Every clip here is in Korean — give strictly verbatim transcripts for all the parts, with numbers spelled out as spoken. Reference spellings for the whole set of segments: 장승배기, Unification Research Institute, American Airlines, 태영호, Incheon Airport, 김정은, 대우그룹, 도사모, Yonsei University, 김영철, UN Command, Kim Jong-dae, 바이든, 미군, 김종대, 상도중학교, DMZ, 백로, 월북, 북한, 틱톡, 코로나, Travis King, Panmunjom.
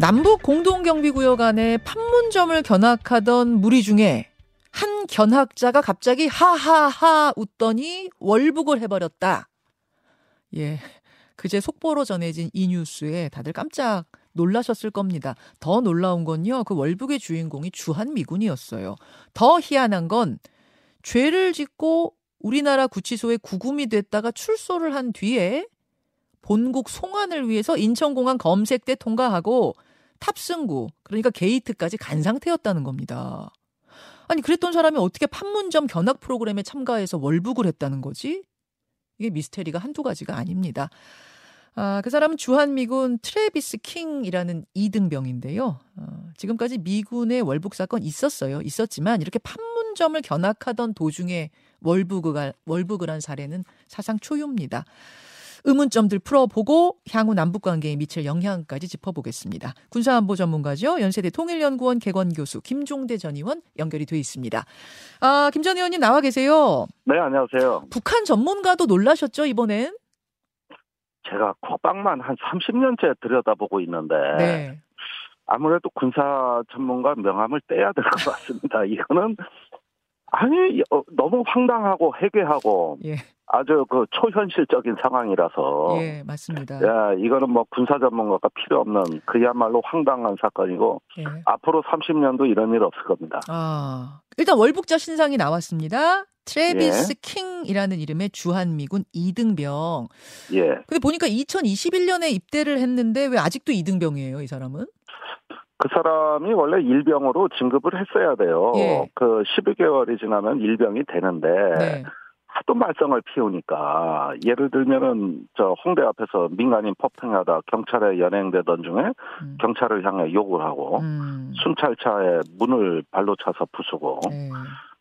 남북 공동경비구역 안에 판문점을 견학하던 무리 중에 한 견학자가 갑자기 하하하 웃더니 월북을 해버렸다. 예, 그제 속보로 전해진 이 뉴스에 다들 깜짝 놀라셨을 겁니다. 더 놀라운 건요, 그 월북의 주인공이 주한미군이었어요. 더 희한한 건 죄를 짓고 우리나라 구치소에 구금이 됐다가 출소를 한 뒤에 본국 송환을 위해서 인천공항 검색대 통과하고 탑승구, 그러니까 게이트까지 간 상태였다는 겁니다. 아니, 그랬던 사람이 어떻게 판문점 견학 프로그램에 참가해서 월북을 했다는 거지? 이게 미스테리가 한두 가지가 아닙니다. 아, 그 사람은 주한미군 트래비스 킹이라는 이등병인데요. 아, 지금까지 미군의 월북 사건 있었어요. 있었지만 이렇게 판문점을 견학하던 도중에 월북을, 월북을 한 사례는 사상 초유입니다. 의문점들 풀어보고 향후 남북관계에 미칠 영향까지 짚어보겠습니다. 군사안보 전문가죠. 연세대 통일연구원 개건교수 김종대 전 의원 연결이 돼 있습니다. 아, 김 전 의원님 나와 계세요. 네, 안녕하세요. 북한 전문가도 놀라셨죠, 이번엔? 제가 국방만 한 삼십 년째 들여다보고 있는데 네. 아무래도 군사 전문가 명함을 떼야 될 것 같습니다. 이거는 아니 너무 황당하고 해괴하고 예. 아주 그 초현실적인 상황이라서 예, 맞습니다. 야, 이거는 뭐 군사 전문가가 필요 없는 그야말로 황당한 사건이고 예. 앞으로 삼십 년도 이런 일 없을 겁니다. 아, 일단 월북자 신상이 나왔습니다. 트래비스 예. 킹이라는 이름의 주한미군 이등병. 예. 근데 보니까 이천이십일 년에 입대를 했는데 왜 아직도 이등병이에요, 이 사람은? 그 사람이 원래 일병으로 진급을 했어야 돼요. 예. 그 십이 개월이 지나면 일병이 되는데 네. 하도 말썽을 피우니까 예를 들면은 저 홍대 앞에서 민간인 폭행하다 경찰에 연행되던 중에 음. 경찰을 향해 욕을 하고 음. 순찰차에 문을 발로 차서 부수고 네.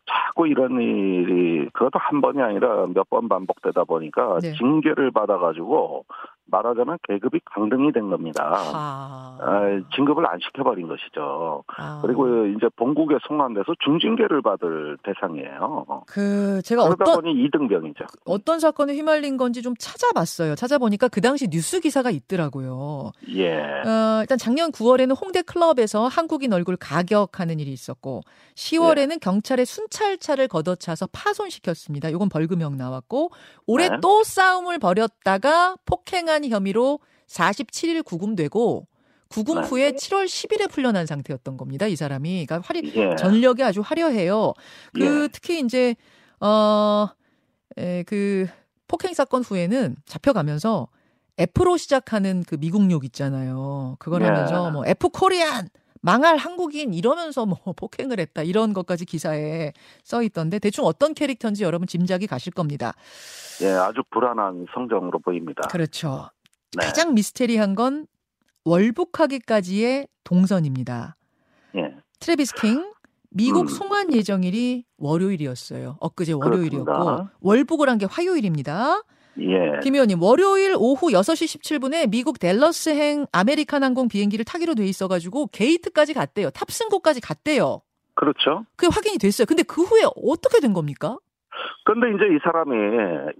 자꾸 이런 일이 그것도 한 번이 아니라 몇 번 반복되다 보니까 네. 징계를 받아가지고 말하자면 계급이 강등이 된 겁니다. 아. 아, 진급을 안 시켜버린 것이죠. 아. 그리고 이제 본국에 송환돼서 중징계를 받을 대상이에요. 그 제가 그러다 어떤, 보니 이등병이죠. 어떤 사건에 휘말린 건지 좀 찾아봤어요. 찾아보니까 그 당시 뉴스 기사가 있더라고요. 예. 어, 일단 작년 구월에는 홍대 클럽에서 한국인 얼굴 가격하는 일이 있었고 시월에는 예. 경찰의 순찰차를 걷어차서 파손시켰습니다. 이건 벌금형 나왔고 올해 네. 또 싸움을 벌였다가 폭행한 혐의로 사십칠 일 구금되고 구금 네. 후에 칠월 십일에 풀려난 상태였던 겁니다. 이 사람이 그러니까 화리, 예. 전력이 아주 화려해요. 그 예. 특히 이제 어, 에, 그 폭행 사건 후에는 잡혀가면서 F로 시작하는 그 미국욕 있잖아요. 그걸 예. 하면서 뭐 F 코리안 망할 한국인 이러면서 뭐 폭행을 했다 이런 것까지 기사에 써 있던데 대충 어떤 캐릭터인지 여러분 짐작이 가실 겁니다. 예, 아주 불안한 성정으로 보입니다. 그렇죠. 네. 가장 미스테리한 건 월북하기까지의 동선입니다. 예. 트래비스 킹 미국 음. 송환 예정일이 월요일이었어요. 엊그제 월요일이었고 그렇습니다. 월북을 한 게 화요일입니다. 예. 김 의원님, 월요일 오후 여섯 시 십칠 분에 미국 댈러스행 아메리칸 항공 비행기를 타기로 돼 있어가지고 게이트까지 갔대요. 탑승구까지 갔대요. 그렇죠. 그게 확인이 됐어요. 근데 그 후에 어떻게 된 겁니까? 근데 이제 이 사람이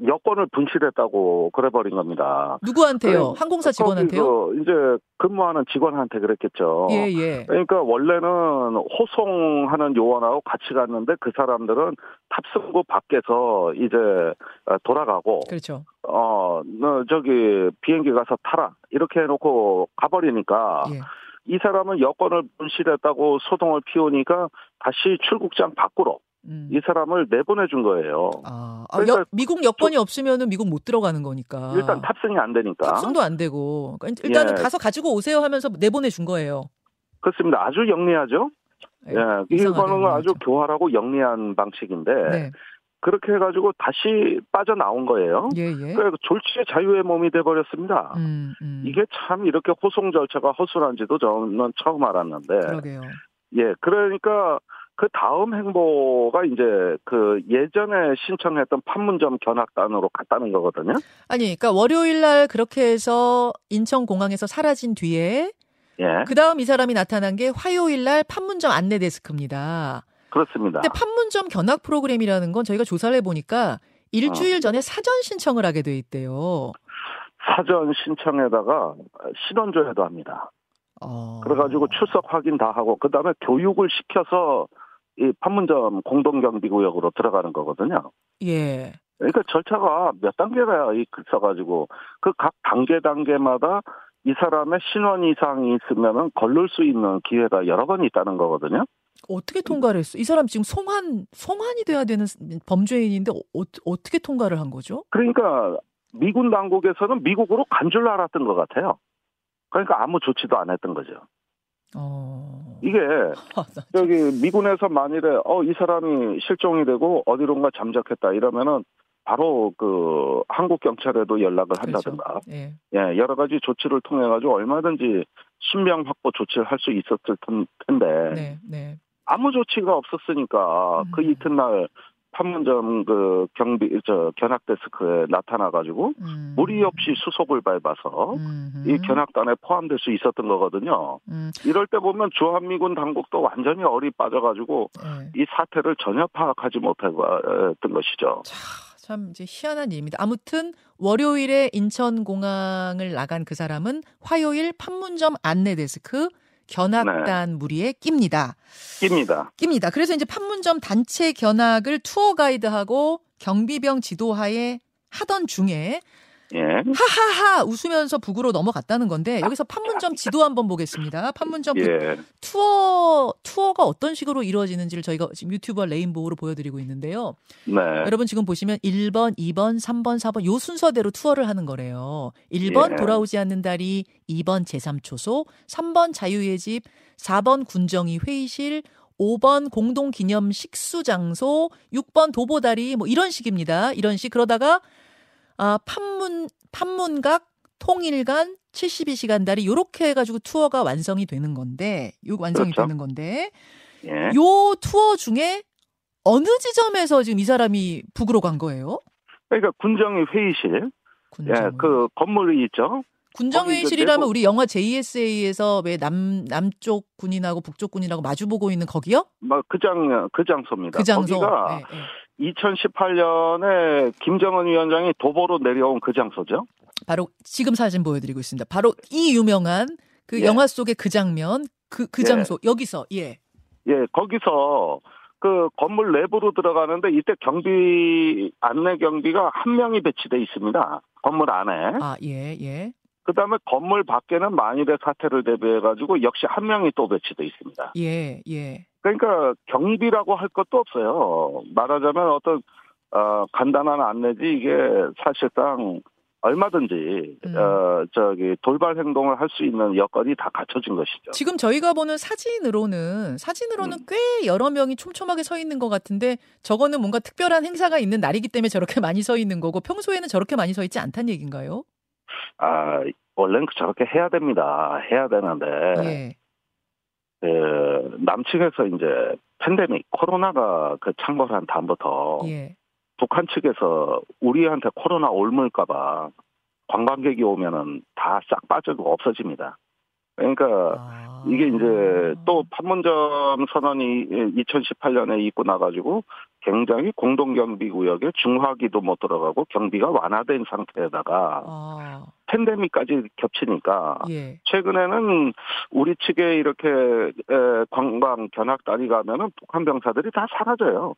여권을 분실했다고 그래버린 겁니다. 누구한테요? 네. 항공사 직원한테요? 이제 근무하는 직원한테 그랬겠죠. 예, 예. 그러니까 원래는 호송하는 요원하고 같이 갔는데 그 사람들은 탑승구 밖에서 이제 돌아가고. 그렇죠. 어, 저기 비행기 가서 타라. 이렇게 해놓고 가버리니까. 예. 이 사람은 여권을 분실했다고 소동을 피우니까 다시 출국장 밖으로. 음. 이 사람을 내보내준 거예요. 아, 그러니까 여, 미국 여권이 저, 없으면은 미국 못 들어가는 거니까. 일단 탑승이 안 되니까. 탑승도 안 되고. 그러니까 일단은 예. 가서 가지고 오세요 하면서 내보내준 거예요. 그렇습니다. 아주 영리하죠. 에이, 예, 이거는 아주 교활하고 영리한 방식인데 네. 그렇게 해가지고 다시 빠져나온 거예요. 예, 예. 그래서 졸지에 자유의 몸이 돼버렸습니다. 음, 음. 이게 참 이렇게 호송 절차가 허술한지도 저는 처음 알았는데. 그러게요. 예, 그러니까. 그 다음 행보가 이제 그 예전에 신청했던 판문점 견학단으로 갔다는 거거든요. 아니, 그러니까 월요일 날 그렇게 해서 인천공항에서 사라진 뒤에 예. 그 다음 이 사람이 나타난 게 화요일 날 판문점 안내 데스크입니다. 그렇습니다. 근데 판문점 견학 프로그램이라는 건 저희가 조사를 해보니까 일주일 어. 전에 사전 신청을 하게 돼 있대요. 사전 신청에다가 신원조회도 합니다. 어. 그래가지고 출석 확인 다 하고 그 다음에 교육을 시켜서 이 판문점 공동경비구역으로 들어가는 거거든요. 예. 그러니까 절차가 몇 단계가 있어가지고 그 각 단계 단계마다 이 사람의 신원 이상이 있으면은 걸릴 수 있는 기회가 여러 번 있다는 거거든요. 어떻게 통과를 했어? 이 사람 지금 송환 송환이 돼야 되는 범죄인인데 어, 어떻게 통과를 한 거죠? 그러니까 미군 당국에서는 미국으로 간 줄 알았던 것 같아요. 그러니까 아무 조치도 안 했던 거죠. 어... 이게 여기 미군에서 만일에 어, 이 사람이 실종이 되고 어디론가 잠적했다 이러면은 바로 그 한국 경찰에도 연락을 한다든가, 그렇죠. 예. 예, 여러 가지 조치를 통해 가지고 얼마든지 신병 확보 조치를 할 수 있었을 텐데 네, 네. 아무 조치가 없었으니까 음. 그 이튿날 판문점 그 경비 저 견학 데스크에 나타나 가지고 음. 무리 없이 수속을 밟아서 음. 이 견학단에 포함될 수 있었던 거거든요. 음. 이럴 때 보면 주한미군 당국도 완전히 어리 빠져가지고 네. 이 사태를 전혀 파악하지 못했던 것이죠. 차. 참 이제 희한한 일입니다. 아무튼 월요일에 인천공항을 나간 그 사람은 화요일 판문점 안내데스크 견학단 네. 무리에 낍니다. 낍니다. 낍니다. 그래서 이제 판문점 단체 견학을 투어 가이드하고 경비병 지도하에 하던 중에 예. 하하하 웃으면서 북으로 넘어갔다는 건데 여기서 판문점 지도 한번 보겠습니다. 판문점 예. 투어 투어가 어떤 식으로 이루어지는지를 저희가 지금 유튜버 레인보우로 보여드리고 있는데요. 네. 여러분 지금 보시면 일 번, 이 번, 삼 번, 사 번 요 순서대로 투어를 하는 거래요. 일 번 예. 돌아오지 않는 다리, 이 번 제삼초소, 삼 번 자유의 집, 사 번 군정이 회의실, 오 번 공동기념 식수장소, 육 번 도보다리 뭐 이런 식입니다. 이런 식 그러다가 아, 판문, 판문각, 통일간, 칠십이 시간 다리, 요렇게 해가지고 투어가 완성이 되는 건데, 요, 완성이 그렇죠. 되는 건데, 예. 요 투어 중에 어느 지점에서 지금 이 사람이 북으로 간 거예요? 그러니까 군정의 회의실. 군정의. 예, 그 건물이 있죠. 군정회의실이라면 우리 영화 제이에스에이에서 왜 남, 남쪽 군인하고 북쪽 군인하고 마주보고 있는 거기요? 막 그 장, 그 장소입니다. 그 장소. 거기가 네, 네. 이천십팔 년에 김정은 위원장이 도보로 내려온 그 장소죠. 바로 지금 사진 보여드리고 있습니다. 바로 이 유명한 그 예. 영화 속의 그 장면, 그, 그 예. 장소, 여기서, 예. 예, 거기서 그 건물 내부로 들어가는데 이때 경비, 안내 경비가 한 명이 배치되어 있습니다. 건물 안에. 아, 예, 예. 그 다음에 건물 밖에는 만일의 사태를 대비해가지고 역시 한 명이 또 배치되어 있습니다. 예, 예. 그러니까 경비라고 할 것도 없어요. 말하자면 어떤, 어, 간단한 안내지 이게 사실상 얼마든지, 음. 어, 저기, 돌발 행동을 할 수 있는 여건이 다 갖춰진 것이죠. 지금 저희가 보는 사진으로는, 사진으로는 음. 꽤 여러 명이 촘촘하게 서 있는 것 같은데 저거는 뭔가 특별한 행사가 있는 날이기 때문에 저렇게 많이 서 있는 거고 평소에는 저렇게 많이 서 있지 않다는 얘기인가요? 아, 원래는 저렇게 해야 됩니다. 해야 되는데, 예. 그, 남측에서 이제 팬데믹, 코로나가 그 창궐한 다음부터, 예. 북한 측에서 우리한테 코로나 옮을까봐 관광객이 오면은 다 싹 빠지고 없어집니다. 그러니까, 아. 이게 이제 또 판문점 선언이 이천십팔 년에 있고 나가지고, 굉장히 공동경비구역에 중화기도 못 들어가고 경비가 완화된 상태에다가 아. 팬데믹까지 겹치니까 예. 최근에는 우리 측에 이렇게 관광 견학단이 가면은 북한 병사들이 다 사라져요.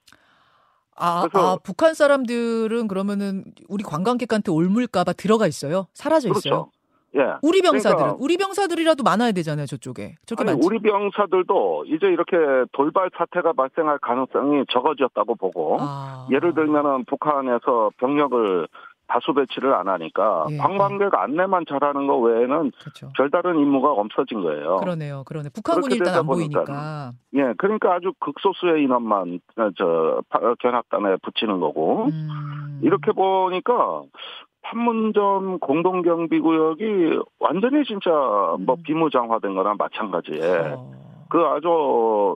아, 그래서 아 북한 사람들은 그러면은 우리 관광객한테 올물까봐 들어가 있어요? 사라져 그렇죠. 있어요? 예. 우리 병사들은 그러니까, 우리 병사들이라도 많아야 되잖아요, 저쪽에. 저쪽에 아니, 우리 병사들도 이제 이렇게 돌발 사태가 발생할 가능성이 적어졌다고 보고 아. 예를 들면은 북한에서 병력을 다수 배치를 안 하니까 예. 관광객 안내만 잘하는 거 외에는 그렇죠. 별다른 임무가 없어진 거예요. 그러네요, 그러네. 북한군이 일단 안 보니까. 보이니까. 예, 그러니까 아주 극소수의 인원만 저 견학단에 붙이는 거고 음. 이렇게 보니까. 판문점 공동경비구역이 완전히 진짜 뭐 비무장화된 거나 마찬가지에 그 아주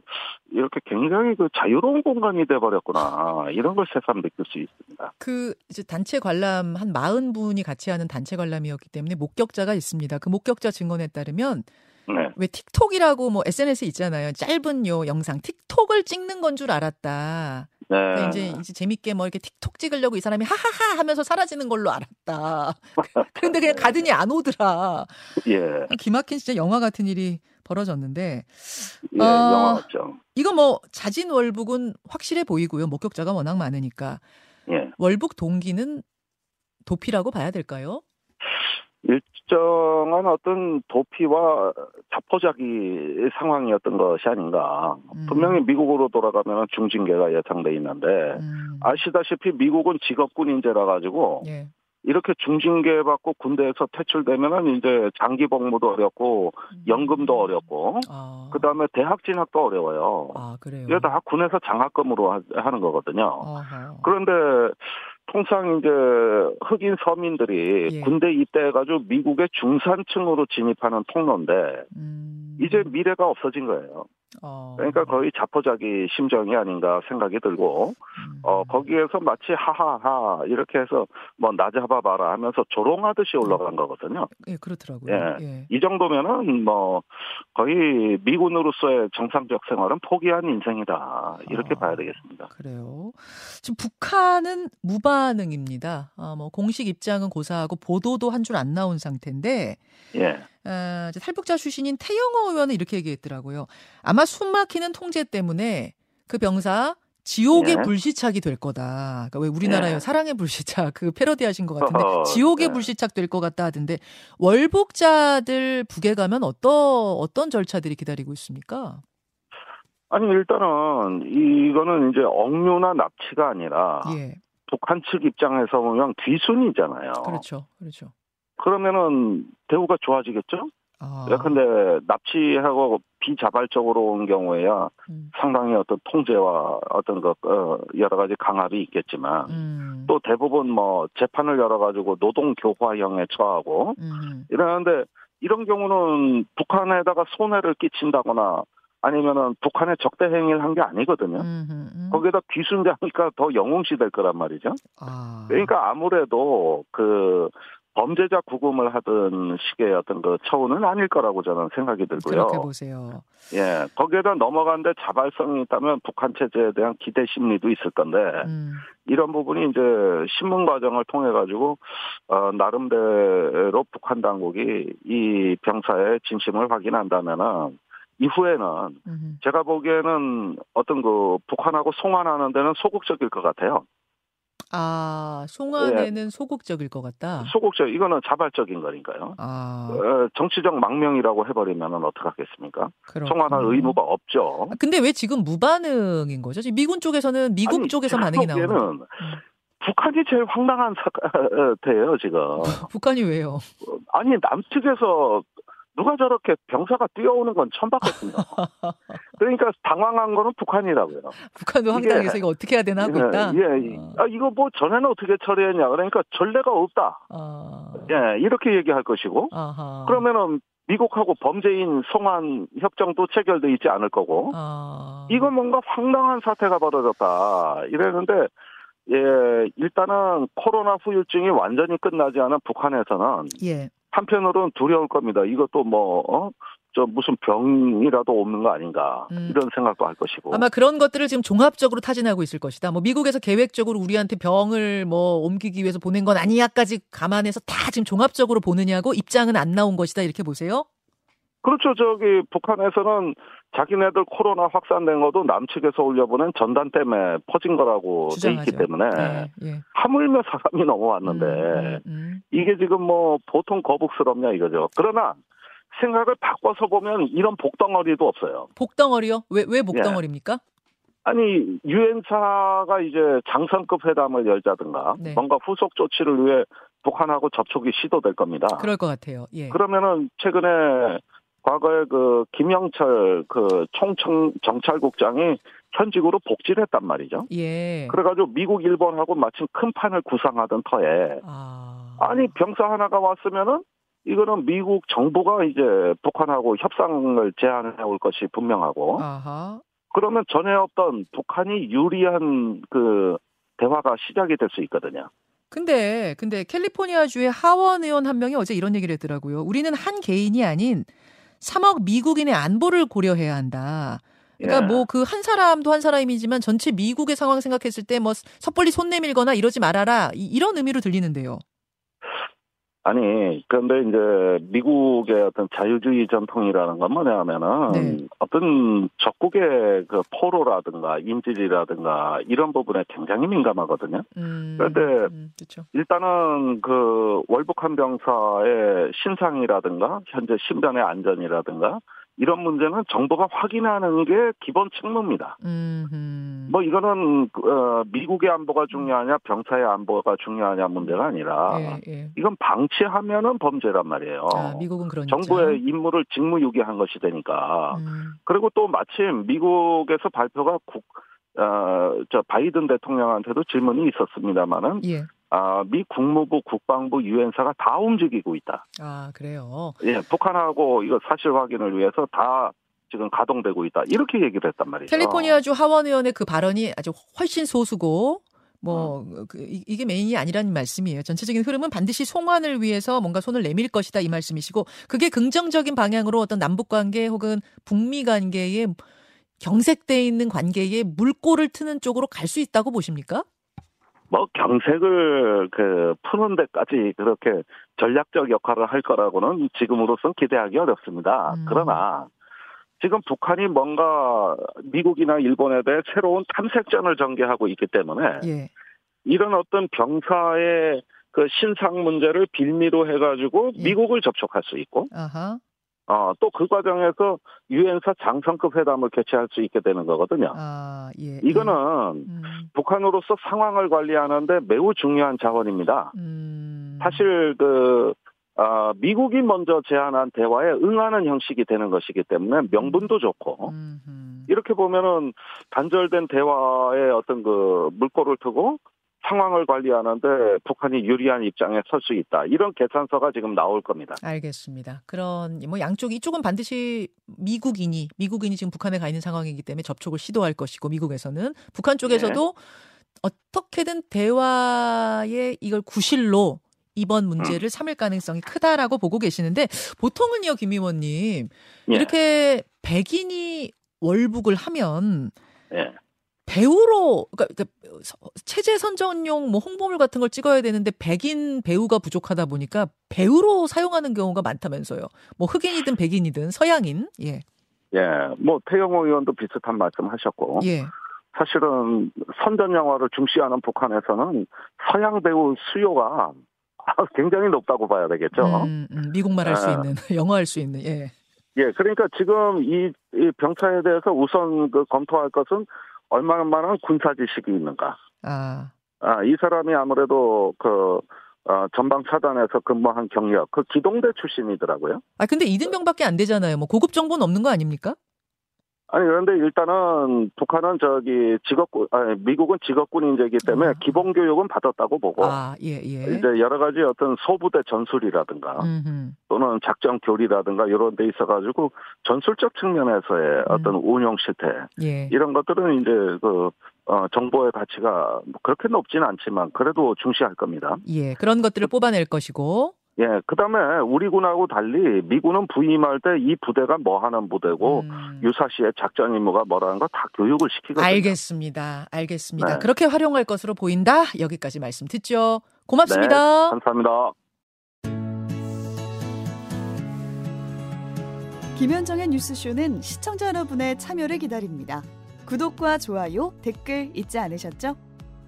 이렇게 굉장히 그 자유로운 공간이 돼버렸구나 이런 걸 새삼 느낄 수 있습니다. 그 이제 단체 관람 한 사십 분이 같이 하는 단체 관람이었기 때문에 목격자가 있습니다. 그 목격자 증언에 따르면 네. 왜 틱톡이라고 뭐 에스엔에스 있잖아요. 짧은 요 영상 틱톡을 찍는 건 줄 알았다. 네. 이제, 이제 재밌게 뭐 이렇게 틱톡 찍으려고 이 사람이 하하하 하면서 사라지는 걸로 알았다. 그런데 그냥 가더니 안 오더라. 예. 기막힌 진짜 영화 같은 일이 벌어졌는데. 예, 어, 영화 같죠. 이거 뭐 자진 월북은 확실해 보이고요. 목격자가 워낙 많으니까. 예. 월북 동기는 도피라고 봐야 될까요? 일정한 어떤 도피와 자포자기 상황이었던 것이 아닌가. 음. 분명히 미국으로 돌아가면 중징계가 예상돼 있는데 음. 아시다시피 미국은 직업군 인재라 가지고 예. 이렇게 중징계 받고 군대에서 퇴출되면은 이제 장기 복무도 어렵고 음. 연금도 어렵고 아. 그 다음에 대학 진학도 어려워요. 아, 그래요? 이게 다 군에서 장학금으로 하, 하는 거거든요. 아하. 그런데. 통상 이제 흑인 서민들이 예. 군대 입대해가지고 미국의 중산층으로 진입하는 통로인데 음. 이제 미래가 없어진 거예요. 어. 그러니까 거의 자포자기 심정이 아닌가 생각이 들고 음. 어, 거기에서 마치 하하하 이렇게 해서 뭐 나잡아봐라 하면서 조롱하듯이 올라간 거거든요. 예, 그렇더라고요. 예. 예. 이 정도면은 뭐 거의 미군으로서의 정상적 생활은 포기한 인생이다 이렇게 아, 봐야 되겠습니다. 그래요. 지금 북한은 무반응입니다. 아, 뭐 공식 입장은 고사하고 보도도 한 줄 안 나온 상태인데. 예. 아, 이제 탈북자 출신인 태영호 의원은 이렇게 얘기했더라고요. 아마 숨막히는 통제 때문에 그 병사 지옥의 예. 불시착이 될 거다. 그러니까 왜 우리나라에 예. 사랑의 불시착 그 패러디하신 것 같은데 어허, 지옥의 예. 불시착 될 것 같다 하던데 월북자들 북에 가면 어떠, 어떤 절차들이 기다리고 있습니까? 아니 일단은 이거는 이제 억류나 납치가 아니라 예. 북한 측 입장에서 보면 귀순이잖아요. 그렇죠, 그렇죠. 그러면은 대우가 좋아지겠죠? 아. 근데 납치하고 비자발적으로 온 경우에야 음. 상당히 어떤 통제와 어떤 그 여러 가지 강압이 있겠지만 음. 또 대부분 뭐 재판을 열어가지고 노동교화형에 처하고 음. 이러는데 이런 경우는 북한에다가 손해를 끼친다거나 아니면은 북한의 적대 행위를 한 게 아니거든요. 음, 음. 거기에다 귀순자니까 더 영웅시 될 거란 말이죠. 아. 그러니까 아무래도 그 범죄자 구금을 하던 식의 어떤 그 처우는 아닐 거라고 저는 생각이 들고요. 그렇게 보세요. 예, 거기에다 넘어가는데 자발성이 있다면 북한 체제에 대한 기대 심리도 있을 건데 음. 이런 부분이 이제 신문 과정을 통해 가지고 어, 나름대로 북한 당국이 이 병사의 진심을 확인한다면은. 이후에는 음. 제가 보기에는 어떤 그 북한하고 송환하는 데는 소극적일 것 같아요. 아, 송환에는 예. 소극적일 것 같다? 소극적, 이거는 자발적인 거니까요. 아. 어, 정치적 망명이라고 해버리면 어떡하겠습니까? 송환할 의무가 없죠. 아, 근데 왜 지금 무반응인 거죠? 지금 미군 쪽에서는, 미국 아니, 쪽에서 반응이 나오는 거 북한이 제일 황당한 사태예요, 지금. 북한이 왜요? 아니, 남측에서 누가 저렇게 병사가 뛰어오는 건 처음 봤거든요. 그러니까 당황한 거는 북한이라고요. 북한도 황당해서 이게, 이거 어떻게 해야 되나 하고 있다. 예, 예. 어. 아, 이거 뭐 전에는 어떻게 처리했냐. 그러니까 전례가 없다. 어. 예, 이렇게 얘기할 것이고. 아하. 그러면은 미국하고 범죄인 송환 협정도 체결돼 있지 않을 거고. 어. 이건 뭔가 황당한 사태가 벌어졌다. 이랬는데. 예, 일단은 코로나 후유증이 완전히 끝나지 않은 북한에서는 예. 한편으로는 두려울 겁니다. 이것도 뭐 어? 저 무슨 병이라도 없는 거 아닌가 음. 이런 생각도 할 것이고 아마 그런 것들을 지금 종합적으로 타진하고 있을 것이다. 뭐 미국에서 계획적으로 우리한테 병을 뭐 옮기기 위해서 보낸 건 아니야까지 감안해서 다 지금 종합적으로 보느냐고 입장은 안 나온 것이다 이렇게 보세요? 그렇죠. 저기 북한에서는 자기네들 코로나 확산된 것도 남측에서 올려보낸 전단 때문에 퍼진 거라고 돼 있기 때문에 네, 예. 하물며 사람이 넘어왔는데 음, 음, 음. 이게 지금 뭐 보통 거북스럽냐 이거죠. 그러나 생각을 바꿔서 보면 이런 복덩어리도 없어요. 복덩어리요? 왜, 왜 복덩어리입니까? 예. 아니 유엔사가 이제 장성급 회담을 열자든가 네. 뭔가 후속 조치를 위해 북한하고 접촉이 시도될 겁니다. 그럴 것 같아요. 예. 그러면은 최근에 과거에 그 김영철 그 총청 정찰국장이 현직으로 복직을 했단 말이죠. 예. 그래가지고 미국, 일본하고 마침 큰 판을 구상하던 터에 아. 아니 병사 하나가 왔으면은 이거는 미국 정부가 이제 북한하고 협상을 제안해 올 것이 분명하고. 아하. 그러면 전에 없던 북한이 유리한 그 대화가 시작이 될 수 있거든요. 근데 근데 캘리포니아주의 하원 의원 한 명이 어제 이런 얘기를 했더라고요. 우리는 한 개인이 아닌 삼억 미국인의 안보를 고려해야 한다. 그러니까 예. 뭐 그 한 사람도 한 사람이지만 전체 미국의 상황 생각했을 때 뭐 섣불리 손 내밀거나 이러지 말아라 이, 이런 의미로 들리는데요. 아니 그런데 이제 미국의 어떤 자유주의 전통이라는 건 뭐냐면은 네. 어떤 적국의 그 포로라든가 인질이라든가 이런 부분에 굉장히 민감하거든요. 음, 그런데 음, 그렇죠. 일단은 그 월북한 병사의 신상이라든가 현재 신변의 안전이라든가 이런 문제는 정부가 확인하는 게 기본 책무입니다. 음흠. 뭐 이거는 어, 미국의 안보가 중요하냐 병사의 안보가 중요하냐 문제가 아니라 예, 예. 이건 방치하면은 범죄란 말이에요. 아, 미국은 그러니까. 정부의 임무를 직무유기한 것이 되니까. 음. 그리고 또 마침 미국에서 발표가 국, 어, 저 바이든 대통령한테도 질문이 있었습니다마는 예. 아, 미 국무부, 국방부, 유엔사가 다 움직이고 있다. 아, 그래요? 예, 북한하고 이거 사실 확인을 위해서 다 지금 가동되고 있다. 이렇게 얘기를 했단 말이에요. 캘리포니아주 하원 의원의 그 발언이 아주 훨씬 소수고, 뭐, 음. 그, 이게 메인이 아니라는 말씀이에요. 전체적인 흐름은 반드시 송환을 위해서 뭔가 손을 내밀 것이다. 이 말씀이시고, 그게 긍정적인 방향으로 어떤 남북 관계 혹은 북미 관계에 경색돼 있는 관계에 물꼬를 트는 쪽으로 갈 수 있다고 보십니까? 뭐 경색을 그 푸는 데까지 그렇게 전략적 역할을 할 거라고는 지금으로선 기대하기 어렵습니다. 음. 그러나 지금 북한이 뭔가 미국이나 일본에 대해 새로운 탐색전을 전개하고 있기 때문에 예. 이런 어떤 병사의 그 신상 문제를 빌미로 해가지고 예. 미국을 접촉할 수 있고 아하. 어, 또 그 과정에서 유엔사 장성급 회담을 개최할 수 있게 되는 거거든요. 아, 예, 이거는 예. 음. 북한으로서 상황을 관리하는데 매우 중요한 자원입니다. 음. 사실 그 어, 미국이 먼저 제안한 대화에 응하는 형식이 되는 것이기 때문에 명분도 좋고 음. 이렇게 보면은 단절된 대화에 어떤 그 물꼬를 트고 상황을 관리하는데 북한이 유리한 입장에 설 수 있다. 이런 계산서가 지금 나올 겁니다. 알겠습니다. 그런 뭐 양쪽 이쪽은 반드시 미국인이 미국인이 지금 북한에 가 있는 상황이기 때문에 접촉을 시도할 것이고 미국에서는 북한 쪽에서도 네. 어떻게든 대화에 이걸 구실로 이번 문제를 음. 삼을 가능성이 크다라고 보고 계시는데 보통은요, 김 의원님. 네. 이렇게 백인이 월북을 하면 네. 배우로 그러니까 체제 선전용 뭐 홍보물 같은 걸 찍어야 되는데 백인 배우가 부족하다 보니까 배우로 사용하는 경우가 많다면서요. 뭐 흑인이든 백인이든 서양인. 예. 예. 뭐 태영호 의원도 비슷한 말씀하셨고. 예. 사실은 선전 영화를 중시하는 북한에서는 서양 배우 수요가 굉장히 높다고 봐야 되겠죠. 음, 음, 미국말 할 수 예. 있는 영어 할 수 있는. 예. 예. 그러니까 지금 이, 이 병사에 대해서 우선 그 검토할 것은 얼마만한 군사 지식이 있는가? 아, 아, 이 사람이 아무래도 그 어, 전방 차단에서 근무한 경력, 그 기동대 출신이더라고요. 아, 근데 이등병밖에 안 되잖아요. 뭐 고급 정보는 없는 거 아닙니까? 아니 그런데 일단은 북한은 저기 직업군, 아니, 미국은 직업군 인재이기 때문에 아. 기본 교육은 받았다고 보고, 아, 예, 예. 이제 여러 가지 어떤 소부대 전술이라든가 음흠. 또는 작전 교리라든가 이런 데 있어가지고 전술적 측면에서의 음. 어떤 운용 실태 예. 이런 것들은 이제 그. 어, 정보의 가치가 그렇게 높진 않지만 그래도 중시할 겁니다. 예, 그런 것들을 뽑아낼 것이고. 예, 그 다음에 우리 군하고 달리 미군은 부임할 때 이 부대가 뭐 하는 부대고 음. 유사시에 작전 임무가 뭐라는 거 다 교육을 시키거든요. 알겠습니다. 알겠습니다. 네. 그렇게 활용할 것으로 보인다. 여기까지 말씀 듣죠. 고맙습니다. 네, 감사합니다. 김현정의 뉴스쇼는 시청자 여러분의 참여를 기다립니다. 구독과 좋아요, 댓글 잊지 않으셨죠?